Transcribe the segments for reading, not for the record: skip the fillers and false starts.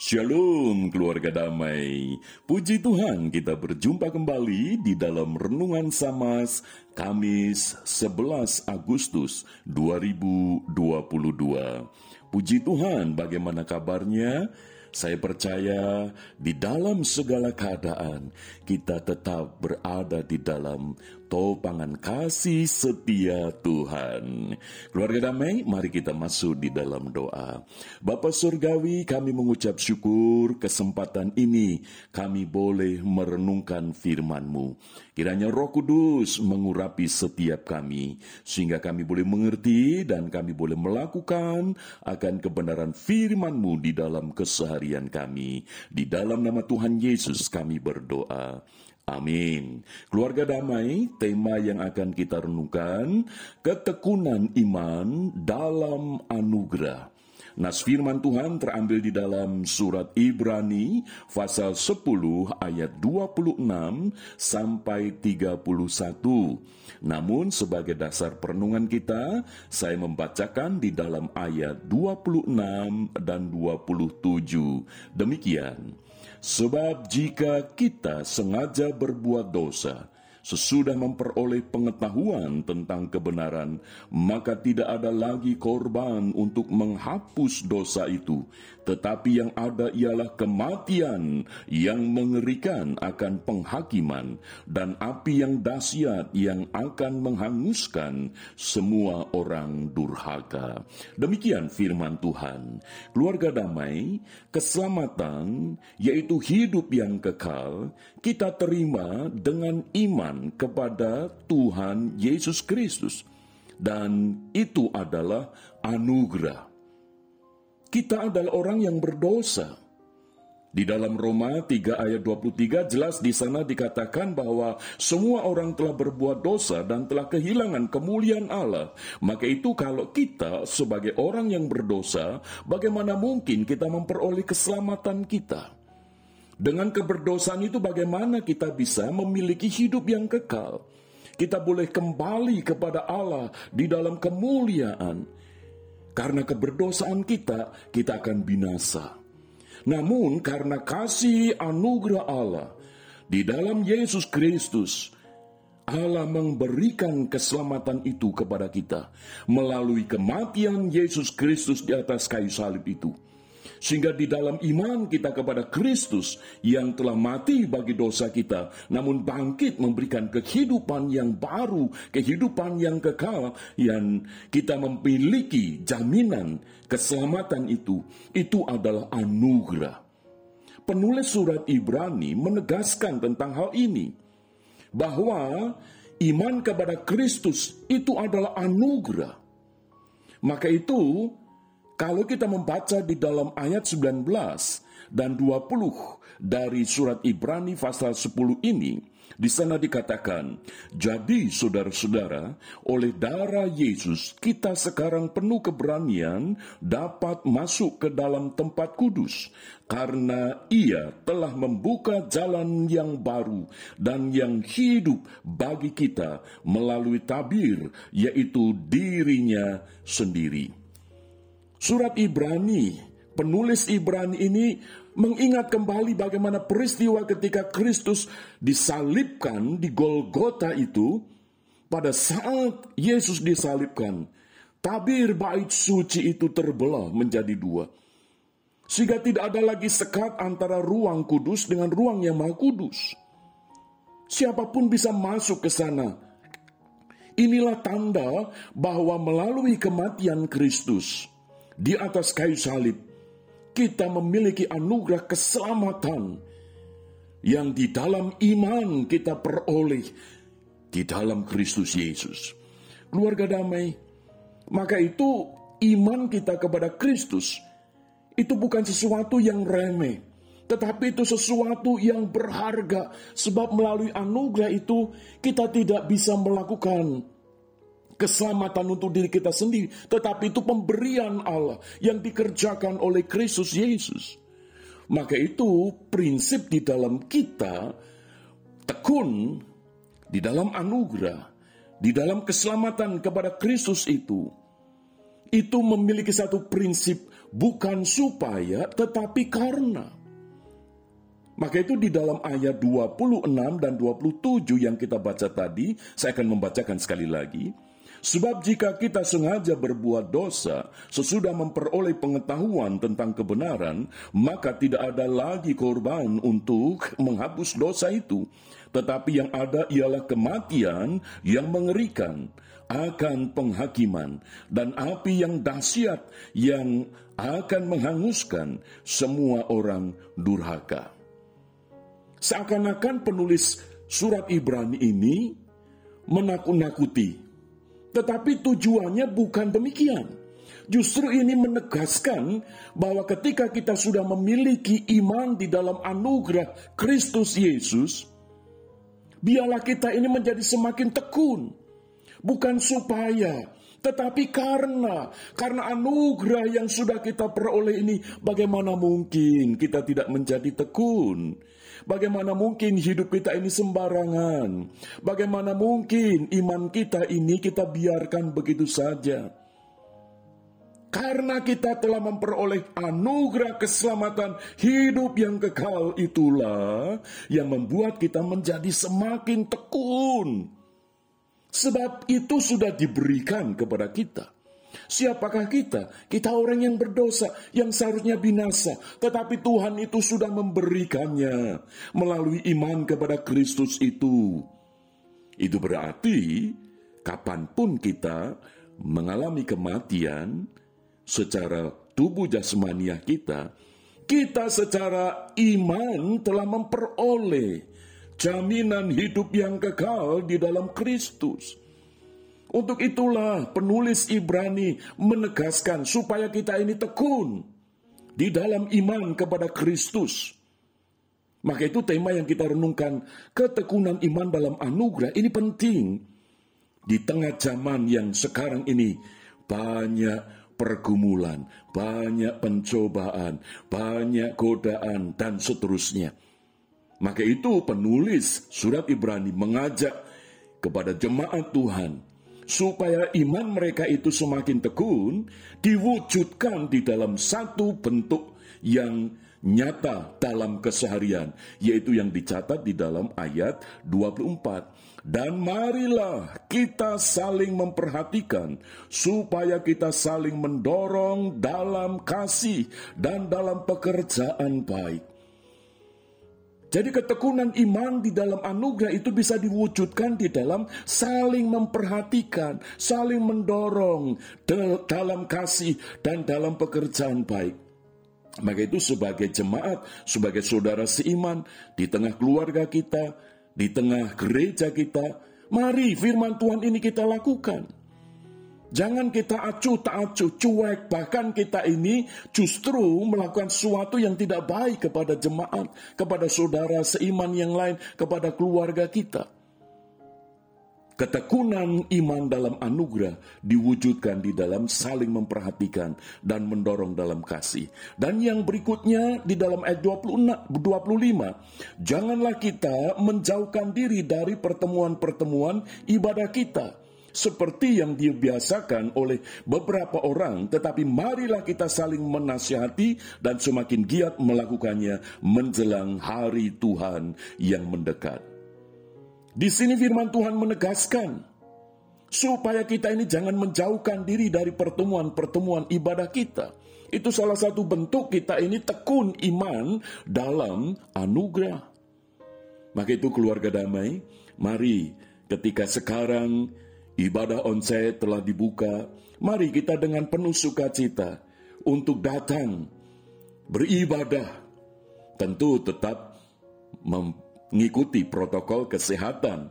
Shalom keluarga damai, puji Tuhan kita berjumpa kembali di dalam Renungan Samas Kamis 11 Agustus 2022. Puji Tuhan, bagaimana kabarnya? Saya percaya di dalam segala keadaan kita tetap berada di dalam topangan kasih setia Tuhan. Keluarga damai, mari kita masuk di dalam doa. Bapa surgawi, kami mengucap syukur kesempatan ini kami boleh merenungkan firman-Mu. Kiranya Roh Kudus mengurapi setiap kami, sehingga kami boleh mengerti dan kami boleh melakukan akan kebenaran firman-Mu di dalam keseharian kami. Di dalam nama Tuhan Yesus kami berdoa. Amin. Keluarga damai, tema yang akan kita renungkan, ketekunan iman dalam anugerah. Nas firman Tuhan terambil di dalam surat Ibrani pasal 10 ayat 26 sampai 31. Namun sebagai dasar perenungan kita, saya membacakan di dalam ayat 26 dan 27. Demikian. Sebab jika kita sengaja berbuat dosa, sesudah memperoleh pengetahuan tentang kebenaran, maka tidak ada lagi korban untuk menghapus dosa itu, tetapi yang ada ialah kematian yang mengerikan akan penghakiman, dan api yang dahsyat yang akan menghanguskan semua orang durhaka. Demikian firman Tuhan. Keluarga damai, keselamatan, yaitu hidup yang kekal, kita terima dengan iman kepada Tuhan Yesus Kristus, dan itu adalah anugerah. Kita adalah orang yang berdosa. Di dalam Roma 3 ayat 23 jelas di sana dikatakan bahwa semua orang telah berbuat dosa dan telah kehilangan kemuliaan Allah. Maka itu, kalau kita sebagai orang yang berdosa, bagaimana mungkin kita memperoleh keselamatan kita? Dengan keberdosaan itu bagaimana kita bisa memiliki hidup yang kekal? Kita boleh kembali kepada Allah di dalam kemuliaan. Karena keberdosaan kita, kita akan binasa. Namun karena kasih anugerah Allah di dalam Yesus Kristus, Allah memberikan keselamatan itu kepada kita melalui kematian Yesus Kristus di atas kayu salib itu. Sehingga di dalam iman kita kepada Kristus yang telah mati bagi dosa kita, namun bangkit memberikan kehidupan yang baru, kehidupan yang kekal, yang kita memiliki jaminan keselamatan itu. Itu adalah anugerah. Penulis surat Ibrani menegaskan tentang hal ini, bahwa iman kepada Kristus itu adalah anugerah. Maka itu, kalau kita membaca di dalam ayat 19 dan 20 dari surat Ibrani pasal 10 ini, di sana dikatakan, jadi saudara-saudara, oleh darah Yesus kita sekarang penuh keberanian dapat masuk ke dalam tempat kudus, karena Ia telah membuka jalan yang baru dan yang hidup bagi kita melalui tabir, yaitu dirinya sendiri. Surat Ibrani, penulis Ibrani ini mengingat kembali bagaimana peristiwa ketika Kristus disalibkan di Golgota itu. Pada saat Yesus disalibkan, tabir bait suci itu terbelah menjadi dua, sehingga tidak ada lagi sekat antara ruang kudus dengan ruang yang maha kudus. Siapapun bisa masuk ke sana. Inilah tanda bahwa melalui kematian Kristus di atas kayu salib, kita memiliki anugerah keselamatan yang di dalam iman kita peroleh di dalam Kristus Yesus. Keluarga damai, maka itu iman kita kepada Kristus itu bukan sesuatu yang remeh, tetapi itu sesuatu yang berharga. Sebab melalui anugerah itu kita tidak bisa melakukan keselamatan untuk diri kita sendiri, tetapi itu pemberian Allah yang dikerjakan oleh Kristus Yesus. Maka itu prinsip di dalam kita tekun di dalam anugerah, di dalam keselamatan kepada Kristus itu. itu memiliki satu prinsip, bukan supaya tetapi karena. Maka itu di dalam ayat 26 dan 27 yang kita baca tadi, saya akan membacakan sekali lagi. Sebab jika kita sengaja berbuat dosa, sesudah memperoleh pengetahuan tentang kebenaran, maka tidak ada lagi korban untuk menghapus dosa itu. Tetapi yang ada ialah kematian yang mengerikan, akan penghakiman, dan api yang dahsyat yang akan menghanguskan semua orang durhaka. Seakan-akan penulis surat Ibrani ini menakut-nakuti. Tetapi tujuannya bukan demikian. Justru ini menegaskan bahwa ketika kita sudah memiliki iman di dalam anugerah Kristus Yesus, biarlah kita ini menjadi semakin tekun. Bukan supaya, tetapi karena. Karena anugerah yang sudah kita peroleh ini, bagaimana mungkin kita tidak menjadi tekun? Bagaimana mungkin hidup kita ini sembarangan? Bagaimana mungkin iman kita ini kita biarkan begitu saja? Karena kita telah memperoleh anugerah keselamatan hidup yang kekal, itulah yang membuat kita menjadi semakin tekun. Sebab itu sudah diberikan kepada kita. Siapakah kita? Kita orang yang berdosa, yang seharusnya binasa. Tetapi Tuhan itu sudah memberikannya melalui iman kepada Kristus itu. Itu berarti kapanpun kita mengalami kematian secara tubuh jasmaniah kita, kita secara iman telah memperoleh jaminan hidup yang kekal di dalam Kristus. Untuk itulah penulis Ibrani menegaskan supaya kita ini tekun di dalam iman kepada Kristus. Maka itu tema yang kita renungkan, ketekunan iman dalam anugerah ini penting. Di tengah zaman yang sekarang ini banyak pergumulan, banyak pencobaan, banyak godaan dan seterusnya. Maka itu penulis surat Ibrani mengajak kepada jemaat Tuhan supaya iman mereka itu semakin tekun, diwujudkan di dalam satu bentuk yang nyata dalam keseharian, yaitu yang dicatat di dalam ayat 24. Dan marilah kita saling memperhatikan, supaya kita saling mendorong dalam kasih dan dalam pekerjaan baik. Jadi ketekunan iman di dalam anugerah itu bisa diwujudkan di dalam saling memperhatikan, saling mendorong dalam kasih dan dalam pekerjaan baik. Maka itu sebagai jemaat, sebagai saudara seiman, di tengah keluarga kita, di tengah gereja kita, mari firman Tuhan ini kita lakukan. Jangan kita acuh tak acuh, cuek, bahkan kita ini justru melakukan sesuatu yang tidak baik kepada jemaat, kepada saudara seiman yang lain, kepada keluarga kita. Ketekunan iman dalam anugerah diwujudkan di dalam saling memperhatikan dan mendorong dalam kasih. Dan yang berikutnya di dalam ayat 25, janganlah kita menjauhkan diri dari pertemuan-pertemuan ibadah kita, seperti yang dibiasakan oleh beberapa orang, tetapi marilah kita saling menasihati dan semakin giat melakukannya menjelang hari Tuhan yang mendekat. Di sini firman Tuhan menegaskan supaya kita ini jangan menjauhkan diri dari pertemuan-pertemuan ibadah kita. Itu salah satu bentuk kita ini tekun iman dalam anugerah. Maka itu keluarga damai, mari ketika sekarang ibadah onsite telah dibuka, mari kita dengan penuh sukacita untuk datang beribadah. Tentu tetap mengikuti protokol kesehatan.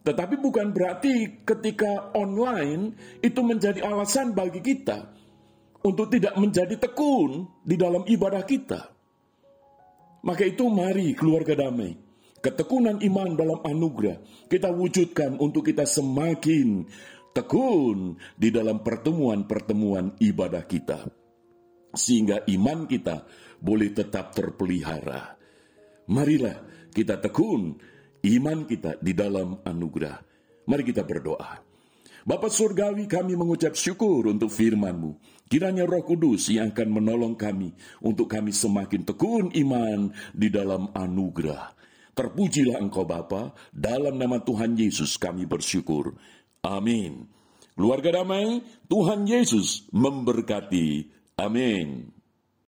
Tetapi bukan berarti ketika online itu menjadi alasan bagi kita untuk tidak menjadi tekun di dalam ibadah kita. Maka itu mari keluarga damai, ketekunan iman dalam anugerah kita wujudkan untuk kita semakin tekun di dalam pertemuan-pertemuan ibadah kita. Sehingga iman kita boleh tetap terpelihara. Marilah kita tekun iman kita di dalam anugerah. Mari kita berdoa. Bapa Surgawi, kami mengucap syukur untuk firman-Mu. Kiranya Roh Kudus yang akan menolong kami untuk kami semakin tekun iman di dalam anugerah. Terpujilah Engkau Bapa, dalam nama Tuhan Yesus kami bersyukur. Amin. Keluarga damai, Tuhan Yesus memberkati. Amin.